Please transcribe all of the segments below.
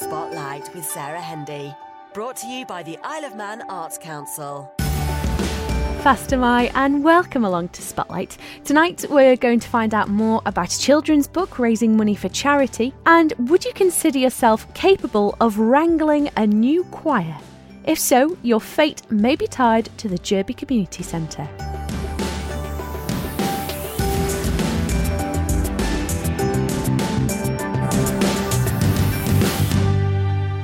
Spotlight with Sarah Hendy. Brought to you by the Isle of Man Arts Council. Fastamai, and welcome along to Spotlight. Tonight we're going to find out more about a children's book raising money for charity, and would you consider yourself capable of wrangling a new choir? If so, your fate may be tied to the Jurby Community Centre.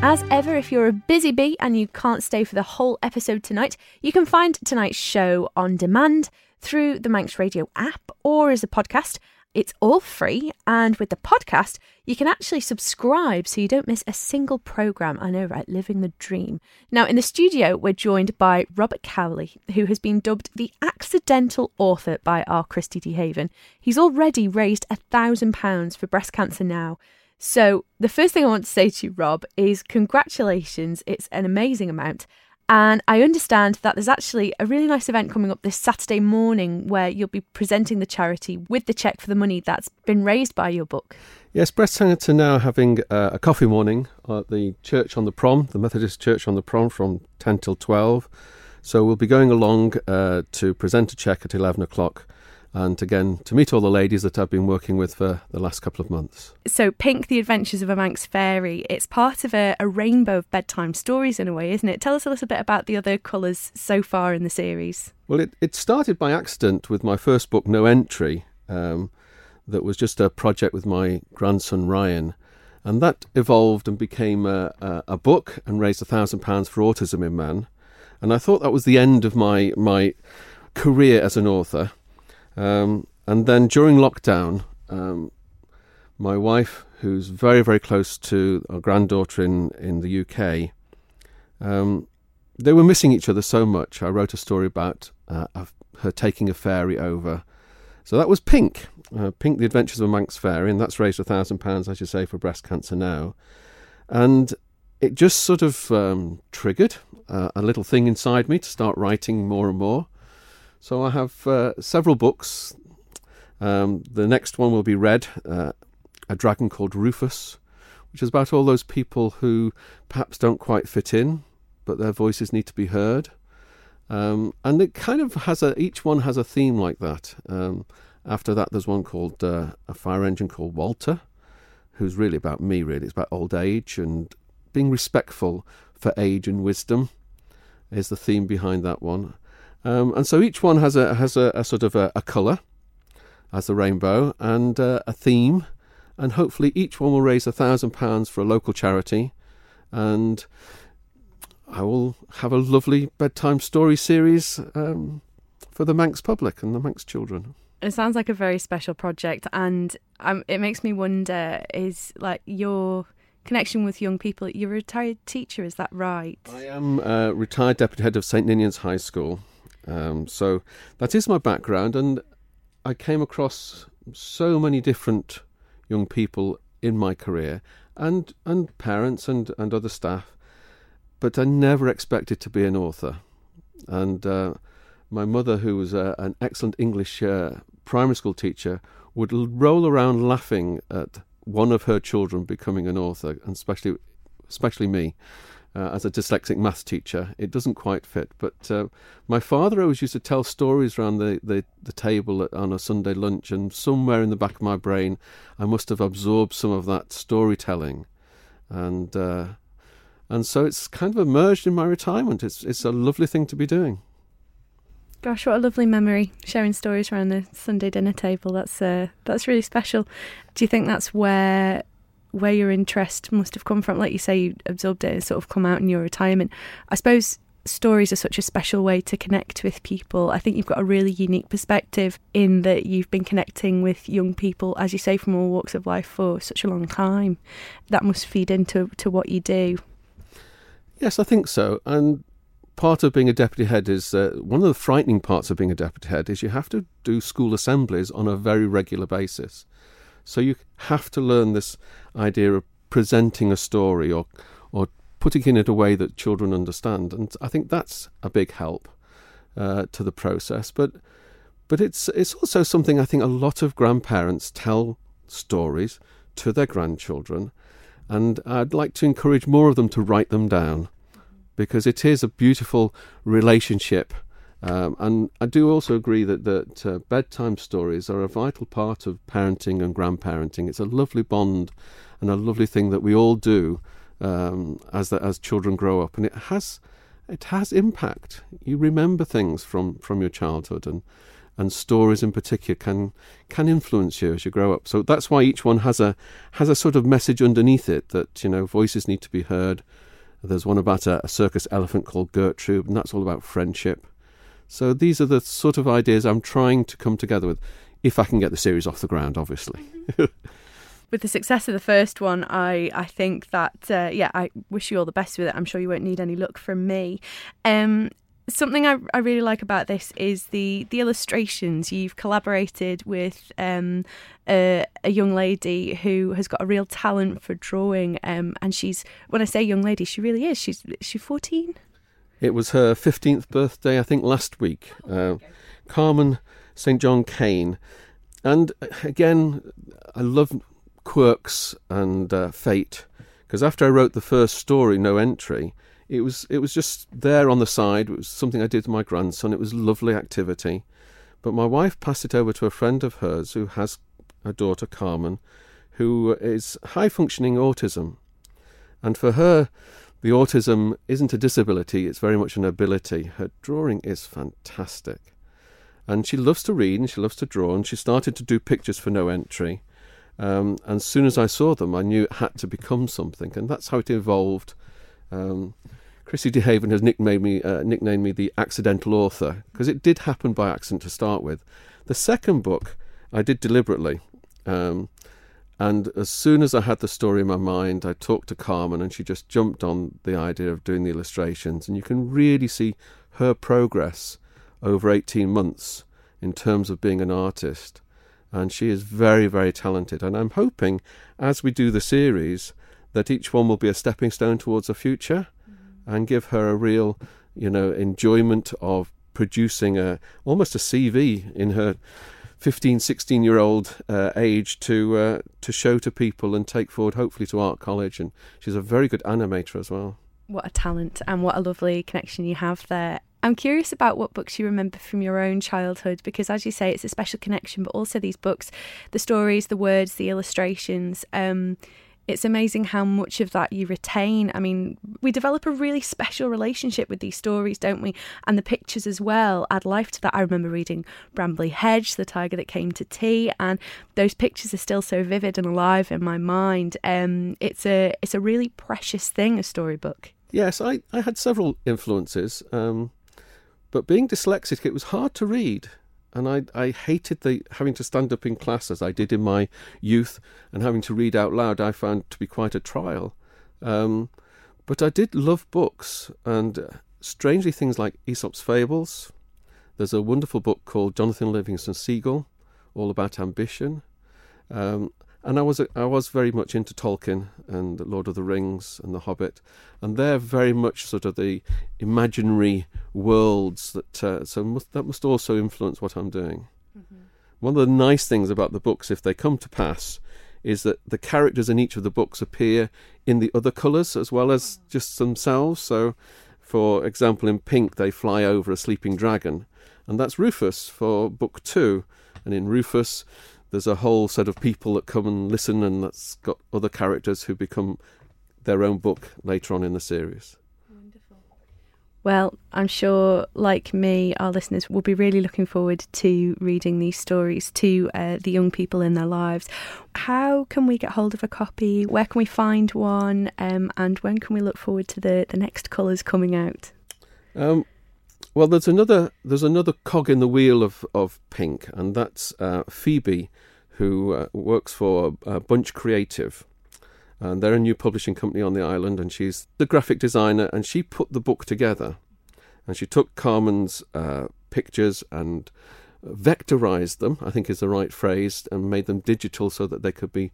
As ever, if you're a busy bee and you can't stay for the whole episode tonight, you can find tonight's show on demand through the Manx Radio app or as a podcast. It's all free, and with the podcast, you can actually subscribe so you don't miss a single programme. I know, right? Living the dream. Now, in the studio, we're joined by Robert Cowley, who has been dubbed the accidental author by our Chrissy DeHaven. He's already raised £1,000 for Breast Cancer Now. So the first thing I want to say to you, Rob, is congratulations. It's an amazing amount. And I understand that there's actually a really nice event coming up this Saturday morning where you'll be presenting the charity with the cheque for the money that's been raised by your book. Yes, Breast Cancer Now having a coffee morning at the church on the prom, the Methodist church on the prom, from 10 till 12. So we'll be going along to present a cheque at 11 o'clock. And again, to meet all the ladies that I've been working with for the last couple of months. So Pink, The Adventures of a Manx Fairy, it's part of a rainbow of bedtime stories in a way, isn't it? Tell us a little bit about the other colours so far in the series. Well, it started by accident with my first book, No Entry, that was just a project with my grandson Ryan. And that evolved and became a book and raised £1,000 for autism in Man. And I thought that was the end of my career as an author. And then during lockdown, my wife, who's very, very close to our granddaughter in the UK, they were missing each other so much. I wrote a story about her taking a fairy over. So that was Pink, Pink, The Adventures of a Manx Fairy, and that's raised £1,000, I should say, for Breast Cancer Now. And it just sort of triggered a little thing inside me to start writing more and more. So I have several books. The next one will be read, A Dragon Called Rufus, which is about all those people who perhaps don't quite fit in, but their voices need to be heard. And it kind of has each one has a theme like that. After that, there's one called A Fire Engine Called Walter, who's really about me, really. It's about old age and being respectful for age and wisdom is the theme behind that one. And so each one has a sort of a colour, as the rainbow, and a theme, and hopefully each one will raise £1,000 for a local charity, and I will have a lovely bedtime story series for the Manx public and the Manx children. It sounds like a very special project, and it makes me wonder, is like your connection with young people. You're a retired teacher, is that right? I am a retired deputy head of St. Ninian's High School. So that is my background, and I came across so many different young people in my career, and parents and other staff, but I never expected to be an author. And my mother, who was an excellent English primary school teacher, would roll around laughing at one of her children becoming an author, and especially me. As a dyslexic maths teacher, it doesn't quite fit. But my father always used to tell stories around the table on a Sunday lunch, and somewhere in the back of my brain, I must have absorbed some of that storytelling. And so it's kind of emerged in my retirement. It's a lovely thing to be doing. Gosh, what a lovely memory, sharing stories around the Sunday dinner table. That's really special. Do you think that's where your interest must have come from? Like you say, you absorbed it and sort of come out in your retirement. I suppose stories are such a special way to connect with people. I think you've got a really unique perspective in that you've been connecting with young people, as you say, from all walks of life for such a long time. That must feed into what you do. Yes, I think so. And part of being a deputy head is, one of the frightening parts of being a deputy head is you have to do school assemblies on a very regular basis. So you have to learn this idea of presenting a story or putting in it a way that children understand. And I think that's a big help to the process. But it's also something I think a lot of grandparents tell stories to their grandchildren. And I'd like to encourage more of them to write them down, because it is a beautiful relationship. And I do also agree that bedtime stories are a vital part of parenting and grandparenting. It's a lovely bond and a lovely thing that we all do as children grow up. And it has impact. You remember things from your childhood, and stories in particular can influence you as you grow up. So that's why each one has a sort of message underneath it, that, you know, voices need to be heard. There's one about a circus elephant called Gertrude, and that's all about friendship. So these are the sort of ideas I'm trying to come together with, if I can get the series off the ground, obviously. With the success of the first one, I think that, I wish you all the best with it. I'm sure you won't need any luck from me. Something I really like about this is the illustrations. You've collaborated with a young lady who has got a real talent for drawing, and she's, when I say young lady, she really is. She's 14. It was her 15th birthday, I think, last week. Carmen St. John Kane, and again, I love quirks and fate, because after I wrote the first story, No Entry, It was just there on the side. It was something I did with my grandson. It was a lovely activity. But my wife passed it over to a friend of hers who has a daughter, Carmen, who is high-functioning autism. And for her, the autism isn't a disability. It's very much an ability. Her drawing is fantastic. And she loves to read and she loves to draw. And she started to do pictures for No Entry. And as soon as I saw them, I knew it had to become something. And that's how it evolved. Chrissy DeHaven has nicknamed me the accidental author, because it did happen by accident to start with. The second book I did deliberately, and as soon as I had the story in my mind, I talked to Carmen and she just jumped on the idea of doing the illustrations, and you can really see her progress over 18 months in terms of being an artist, and she is very, very talented. And I'm hoping, as we do the series, that each one will be a stepping stone towards the future and give her a real, enjoyment of producing almost a CV in her 15, 16-year-old age to show to people and take forward, hopefully, to art college. And she's a very good animator as well. What a talent, and what a lovely connection you have there. I'm curious about what books you remember from your own childhood, because, as you say, it's a special connection, but also these books, the stories, the words, the illustrations, it's amazing how much of that you retain. I mean, we develop a really special relationship with these stories, don't we? And the pictures as well add life to that. I remember reading Brambley Hedge, The Tiger That Came to Tea, and those pictures are still so vivid and alive in my mind. It's a really precious thing, a storybook. Yes, I had several influences, but being dyslexic, it was hard to read. And I hated having to stand up in class, as I did in my youth, and having to read out loud I found to be quite a trial. But I did love books, and strangely things like Aesop's Fables. There's a wonderful book called Jonathan Livingston Seagull, all about ambition. And I was very much into Tolkien and Lord of the Rings and The Hobbit, and they're very much sort of the imaginary worlds that must also influence what I'm doing. Mm-hmm. One of the nice things about the books, if they come to pass, is that the characters in each of the books appear in the other colours as well as just themselves. So, for example, in Pink they fly over a sleeping dragon, and that's Rufus for book 2, and in Rufus there's a whole set of people that come and listen, and that's got other characters who become their own book later on in the series. Wonderful. Well, I'm sure, like me, our listeners will be really looking forward to reading these stories to the young people in their lives. How can we get hold of a copy? Where can we find one? And when can we look forward to the next colours coming out? Well, there's another cog in the wheel of Pink, and that's Phoebe, who works for Bunch Creative, and they're a new publishing company on the island, and she's the graphic designer, and she put the book together, and she took Carmen's pictures and vectorized them, I think is the right phrase, and made them digital so that they could be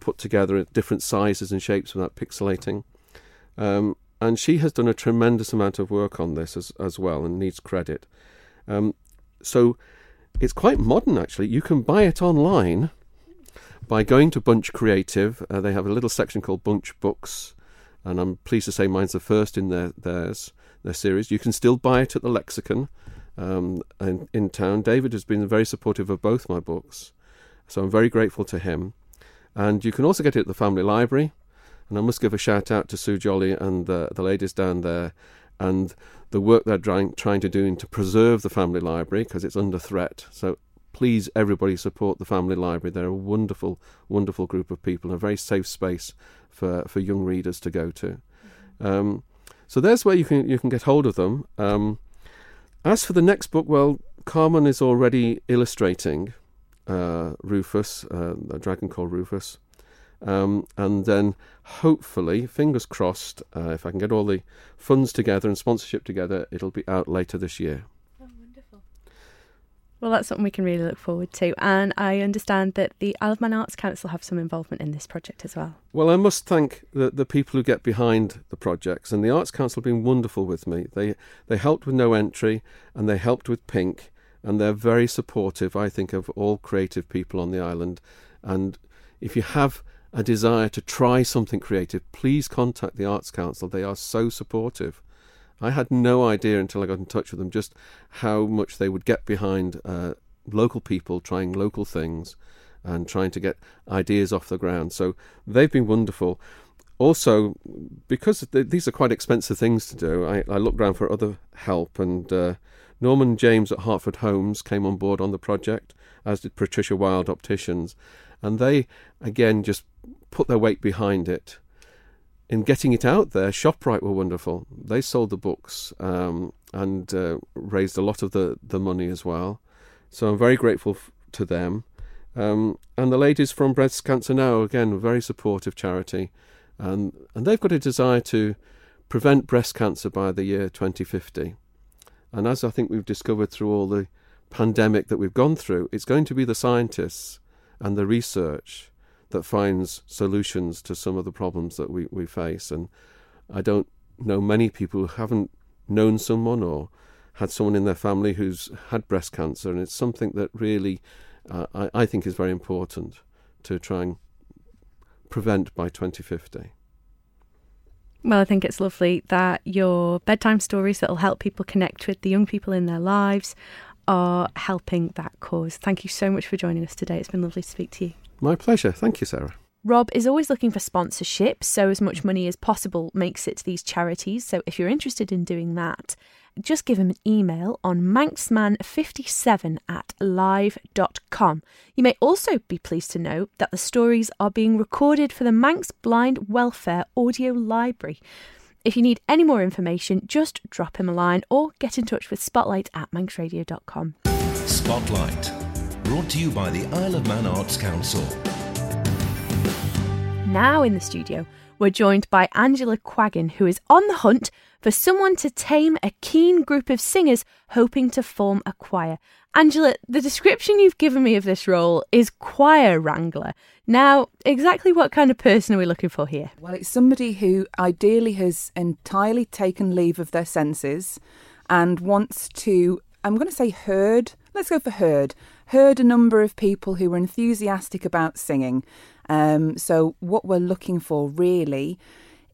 put together at different sizes and shapes without pixelating. And she has done a tremendous amount of work on this as well, and needs credit. So it's quite modern, actually. You can buy it online, by going to Bunch Creative. They have a little section called Bunch Books, and I'm pleased to say mine's the first in their series. You can still buy it at the Lexicon in town. David has been very supportive of both my books, so I'm very grateful to him. And you can also get it at the Family Library. And I must give a shout out to Sue Jolly and the ladies down there and the work they're trying to do to preserve the Family Library, because it's under threat. So please, everybody, support the Family Library. They're a wonderful, wonderful group of people and a very safe space for young readers to go to. So there's where you can get hold of them. As for the next book, well, Carmen is already illustrating Rufus, A Dragon Called Rufus. And then hopefully, fingers crossed, if I can get all the funds together and sponsorship together, it'll be out later this year. Oh, wonderful. Well, that's something we can really look forward to. And I understand that the Isle of Man Arts Council have some involvement in this project as well. Well, I must thank the people who get behind the projects. And the Arts Council have been wonderful with me. They helped with No Entry and they helped with Pink. And they're very supportive, I think, of all creative people on the island. And if you have a desire to try something creative, please contact the Arts Council. They are so supportive. I had no idea until I got in touch with them just how much they would get behind local people trying local things and trying to get ideas off the ground. So they've been wonderful. Also, because these are quite expensive things to do, I looked around for other help, and Norman James at Hartford Homes came on board on the project, as did Patricia Wilde, Opticians. And they, again, just put their weight behind it. In getting it out there, ShopRite were wonderful. They sold the books and raised a lot of the money as well. So I'm very grateful to them. And the ladies from Breast Cancer Now, again, a very supportive charity. And they've got a desire to prevent breast cancer by the year 2050. And as I think we've discovered through all the pandemic that we've gone through, it's going to be the scientists and the research that finds solutions to some of the problems that we face. And I don't know many people who haven't known someone or had someone in their family who's had breast cancer, and it's something that really I think is very important to try and prevent by 2050. Well, I think it's lovely that your bedtime stories that will help people connect with the young people in their lives are helping that cause. Thank you so much for joining us today. It's been lovely to speak to you. My pleasure. Thank you, Sarah. Rob is always looking for sponsorship, so as much money as possible makes it to these charities. So if you're interested in doing that, just give him an email on manxman57@live.com. You may also be pleased to know that the stories are being recorded for the Manx Blind Welfare Audio Library. If you need any more information, just drop him a line or get in touch with spotlight@manxradio.com. Spotlight, brought to you by the Isle of Man Arts Council. Now in the studio, we're joined by Angela Quaggin, who is on the hunt for someone to tame a keen group of singers hoping to form a choir. Angela, the description you've given me of this role is choir wrangler. Now, exactly what kind of person are we looking for here? Well, it's somebody who ideally has entirely taken leave of their senses and wants to, I'm going to say herd, let's go for herd a number of people who are enthusiastic about singing. So what we're looking for really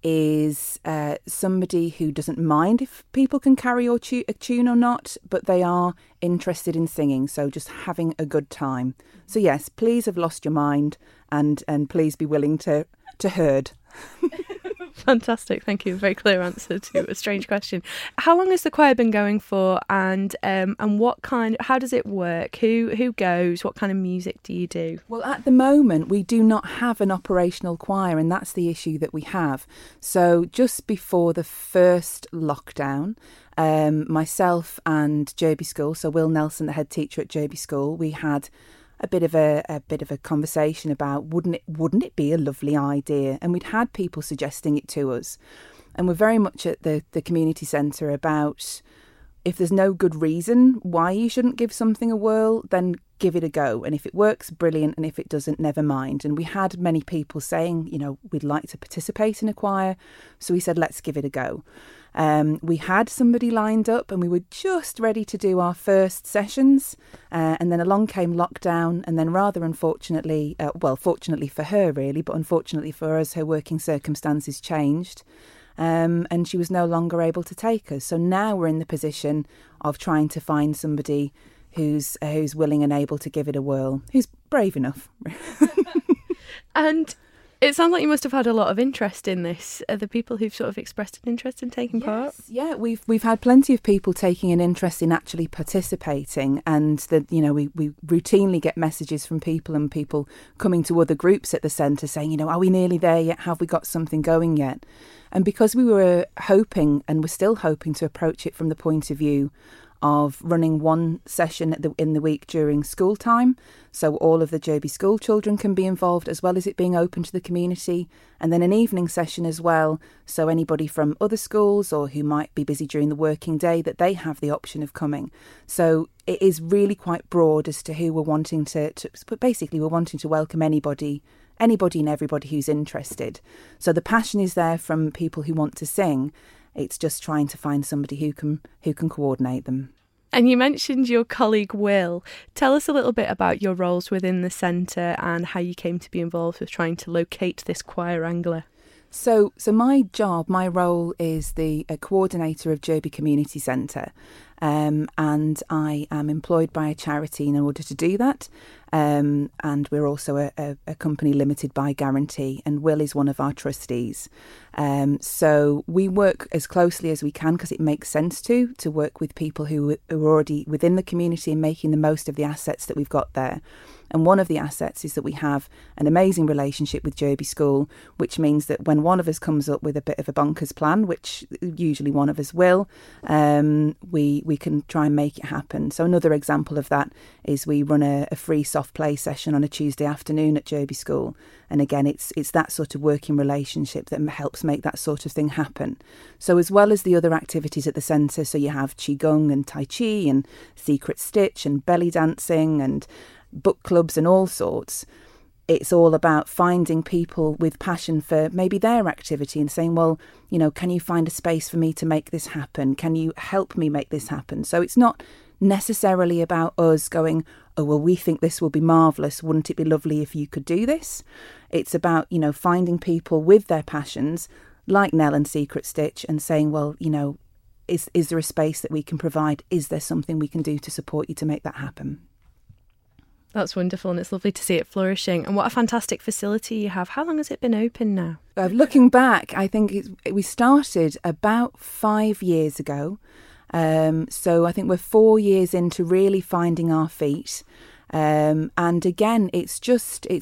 is somebody who doesn't mind if people can carry or a tune or not, but they are interested in singing, so just having a good time. So yes, please have lost your mind and please be willing to herd. Fantastic, thank you. Very clear answer to a strange question. How long has the choir been going for, and what kind? How does it work? Who goes? What kind of music do you do? Well, at the moment we do not have an operational choir, and that's the issue that we have. So just before the first lockdown, myself and Jurby School, so Will Nelson, the head teacher at Jurby School, we had a bit of a conversation about wouldn't it be a lovely idea, and we'd had people suggesting it to us, and we're very much at the community centre about if there's no good reason why you shouldn't give something a whirl, then give it a go. And if it works, brilliant. And if it doesn't, never mind. And we had many people saying, you know, we'd like to participate in a choir. So we said, let's give it a go. We had somebody lined up and we were just ready to do our first sessions. And then along came lockdown. And then rather unfortunately, fortunately for her really, but unfortunately for us, her working circumstances changed. And she was no longer able to take us. So now we're in the position of trying to find somebody who's willing and able to give it a whirl, who's brave enough. And it sounds like you must have had a lot of interest in this. Are the people who've sort of expressed an interest in taking part? Yeah, we've had plenty of people taking an interest in actually participating, and that, you know, we routinely get messages from people and people coming to other groups at the centre saying, you know, are we nearly there yet? Have we got something going yet? And because we were hoping and we're still hoping to approach it from the point of view of running one session in the week during school time, so all of the Jurby school children can be involved, as well as it being open to the community, and then an evening session as well, so anybody from other schools or who might be busy during the working day, that they have the option of coming. So it is really quite broad as to who we're wanting to but basically we're wanting to welcome anybody and everybody who's interested. So the passion is there from people who want to sing. It's just trying to find somebody who can coordinate them. And you mentioned your colleague, Will. Tell us a little bit about your roles within the centre and how you came to be involved with trying to locate this choir angler. So my role is the coordinator of Jurby Community Centre, and I am employed by a charity in order to do that, and we're also a company limited by guarantee, and Will is one of our trustees. So we work as closely as we can because it makes sense to work with people who are already within the community and making the most of the assets that we've got there. And one of the assets is that we have an amazing relationship with Jurby School, which means that when one of us comes up with a bit of a bonkers plan, which usually one of us will, we can try and make it happen. So another example of that is we run a free soft play session on a Tuesday afternoon at Jurby School. And again, it's that sort of working relationship that helps make that sort of thing happen. So as well as the other activities at the centre, so you have Qigong and Tai Chi and Secret Stitch and belly dancing and book clubs and all sorts, it's all about finding people with passion for maybe their activity and saying, well, you know, can you find a space for me to make this happen? Can you help me make this happen? So it's not necessarily about us going, oh, well, we think this will be marvellous. Wouldn't it be lovely if you could do this? It's about, you know, finding people with their passions like Nell and Secret Stitch and saying, well, you know, is there a space that we can provide? Is there something we can do to support you to make that happen? That's wonderful, and it's lovely to see it flourishing. And what a fantastic facility you have. How long has it been open now? Looking back, I think we started about 5 years ago. So I think we're 4 years into really finding our feet. And again, it's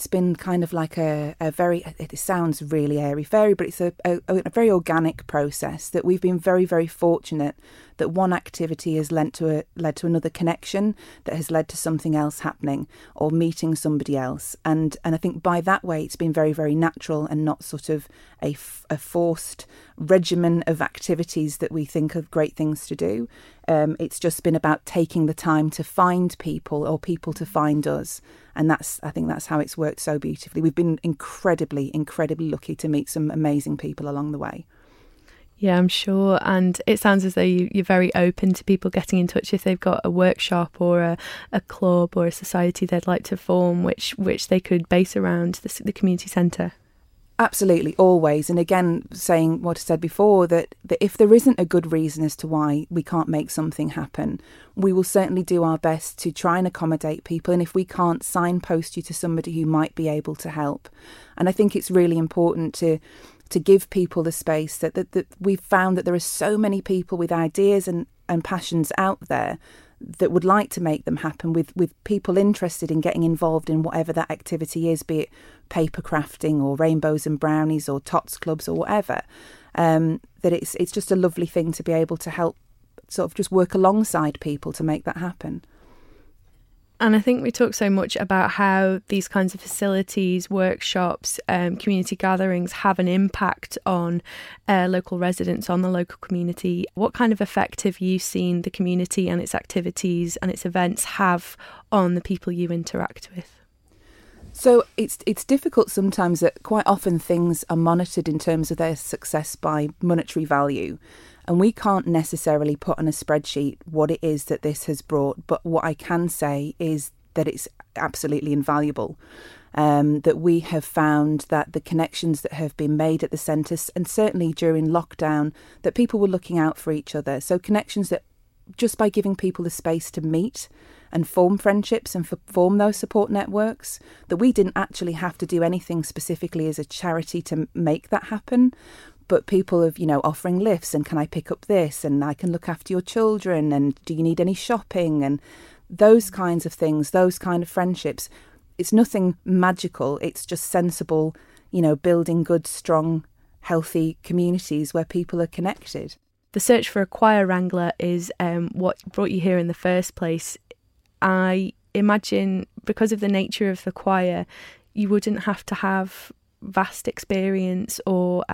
been kind of like a very, it sounds really airy-fairy, but it's a very organic process that we've been very, very fortunate that one activity has led to another connection that has led to something else happening or meeting somebody else. And I think by that way, it's been very, very natural and not sort of a forced regimen of activities that we think of great things to do. It's just been about taking the time to find people or people to find us. And I think that's how it's worked so beautifully. We've been incredibly, incredibly lucky to meet some amazing people along the way. Yeah, I'm sure. And it sounds as though you're very open to people getting in touch if they've got a workshop or a club or a society they'd like to form, which they could base around the community centre. Absolutely, always. And again, saying what I said before, that if there isn't a good reason as to why we can't make something happen, we will certainly do our best to try and accommodate people. And if we can't, signpost you to somebody who might be able to help. And I think it's really important to give people the space that we've found that there are so many people with ideas and passions out there that would like to make them happen, with people interested in getting involved in whatever that activity is, be it paper crafting or rainbows and brownies or tots clubs or whatever, that it's just a lovely thing to be able to help sort of just work alongside people to make that happen. And And I think we talk so much about how these kinds of facilities, workshops, community gatherings have an impact on local residents, on the local community. What kind of effect have you seen the community and its activities and its events have on the people you interact with? So it's difficult sometimes that quite often things are monitored in terms of their success by monetary value. And we can't necessarily put on a spreadsheet what it is that this has brought. But what I can say is that it's absolutely invaluable, that we have found that the connections that have been made at the centre, and certainly during lockdown, that people were looking out for each other. So connections that just by giving people the space to meet and form friendships and form those support networks, that we didn't actually have to do anything specifically as a charity to make that happen. But people have, you know, offering lifts and can I pick up this and I can look after your children and do you need any shopping and those kinds of things, those kind of friendships. It's nothing magical. It's just sensible, you know, building good, strong, healthy communities where people are connected. The search for a choir wrangler is what brought you here in the first place. I imagine because of the nature of the choir, you wouldn't have to have vast experience or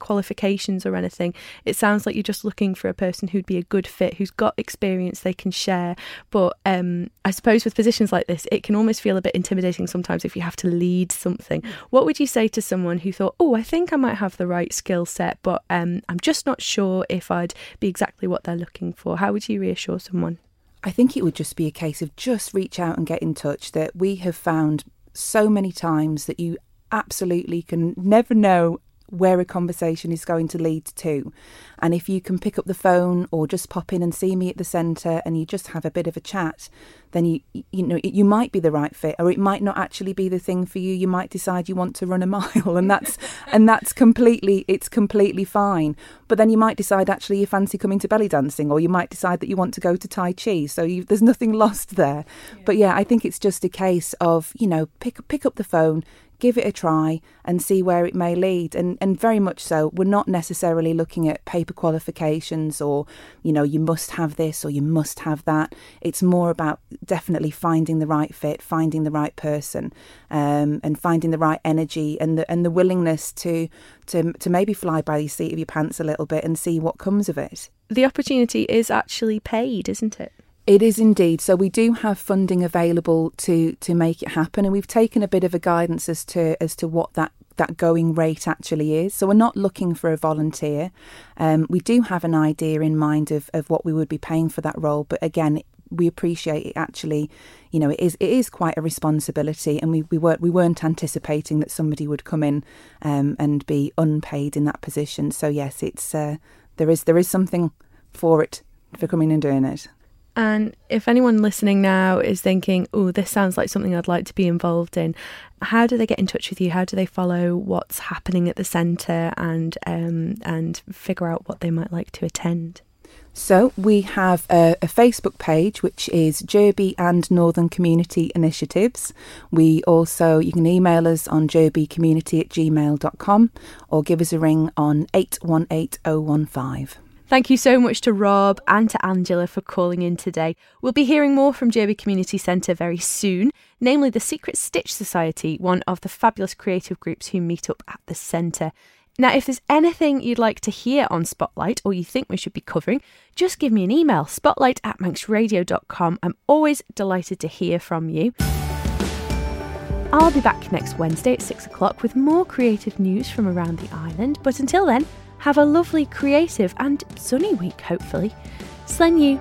qualifications or anything. It sounds like you're just looking for a person who'd be a good fit, who's got experience they can share. But I suppose with positions like this, it can almost feel a bit intimidating sometimes if you have to lead something. What would you say to someone who thought, oh, I think I might have the right skill set, but I'm just not sure if I'd be exactly what they're looking for? How would you reassure someone? I think it would just be a case of just reach out and get in touch. That we have found so many times that you absolutely can never know where a conversation is going to lead to. And if you can pick up the phone or just pop in and see me at the centre and you just have a bit of a chat, then you might be the right fit, or it might not actually be the thing for you. You might decide you want to run a mile and that's and that's completely fine. But then you might decide actually you fancy coming to belly dancing, or you might decide that you want to go to Tai Chi. So there's nothing lost there. Yeah. But yeah, I think it's just a case of, you know, pick up the phone, give it a try and see where it may lead. And very much so, we're not necessarily looking at paper qualifications or, you know, you must have this or you must have that. It's more about definitely finding the right fit, finding the right person, and finding the right energy and the willingness to maybe fly by the seat of your pants a little bit and see what comes of it. The opportunity is actually paid, isn't it? It is indeed. So we do have funding available to make it happen, and we've taken a bit of a guidance as to what that going rate actually is. So we're not looking for a volunteer. We do have an idea in mind of what we would be paying for that role, but again, we appreciate it actually, you know, it is quite a responsibility, and we weren't anticipating that somebody would come in and be unpaid in that position. So yes, it's there is something for it, for coming and doing it. And if anyone listening now is thinking, oh, this sounds like something I'd like to be involved in, how do they get in touch with you? How do they follow what's happening at the centre and figure out what they might like to attend? So we have a Facebook page, which is Jurby and Northern Community Initiatives. We also, you can email us on jurbycommunity@gmail.com or give us a ring on 818015. Thank you so much to Rob and to Angela for calling in today. We'll be hearing more from Jurby Community Centre very soon, namely the Secret Stitch Society, one of the fabulous creative groups who meet up at the centre. Now, if there's anything you'd like to hear on Spotlight or you think we should be covering, just give me an email, spotlight@manxradio.com. I'm always delighted to hear from you. I'll be back next Wednesday at 6:00 with more creative news from around the island. But until then, have a lovely, creative and sunny week, hopefully. Slán you.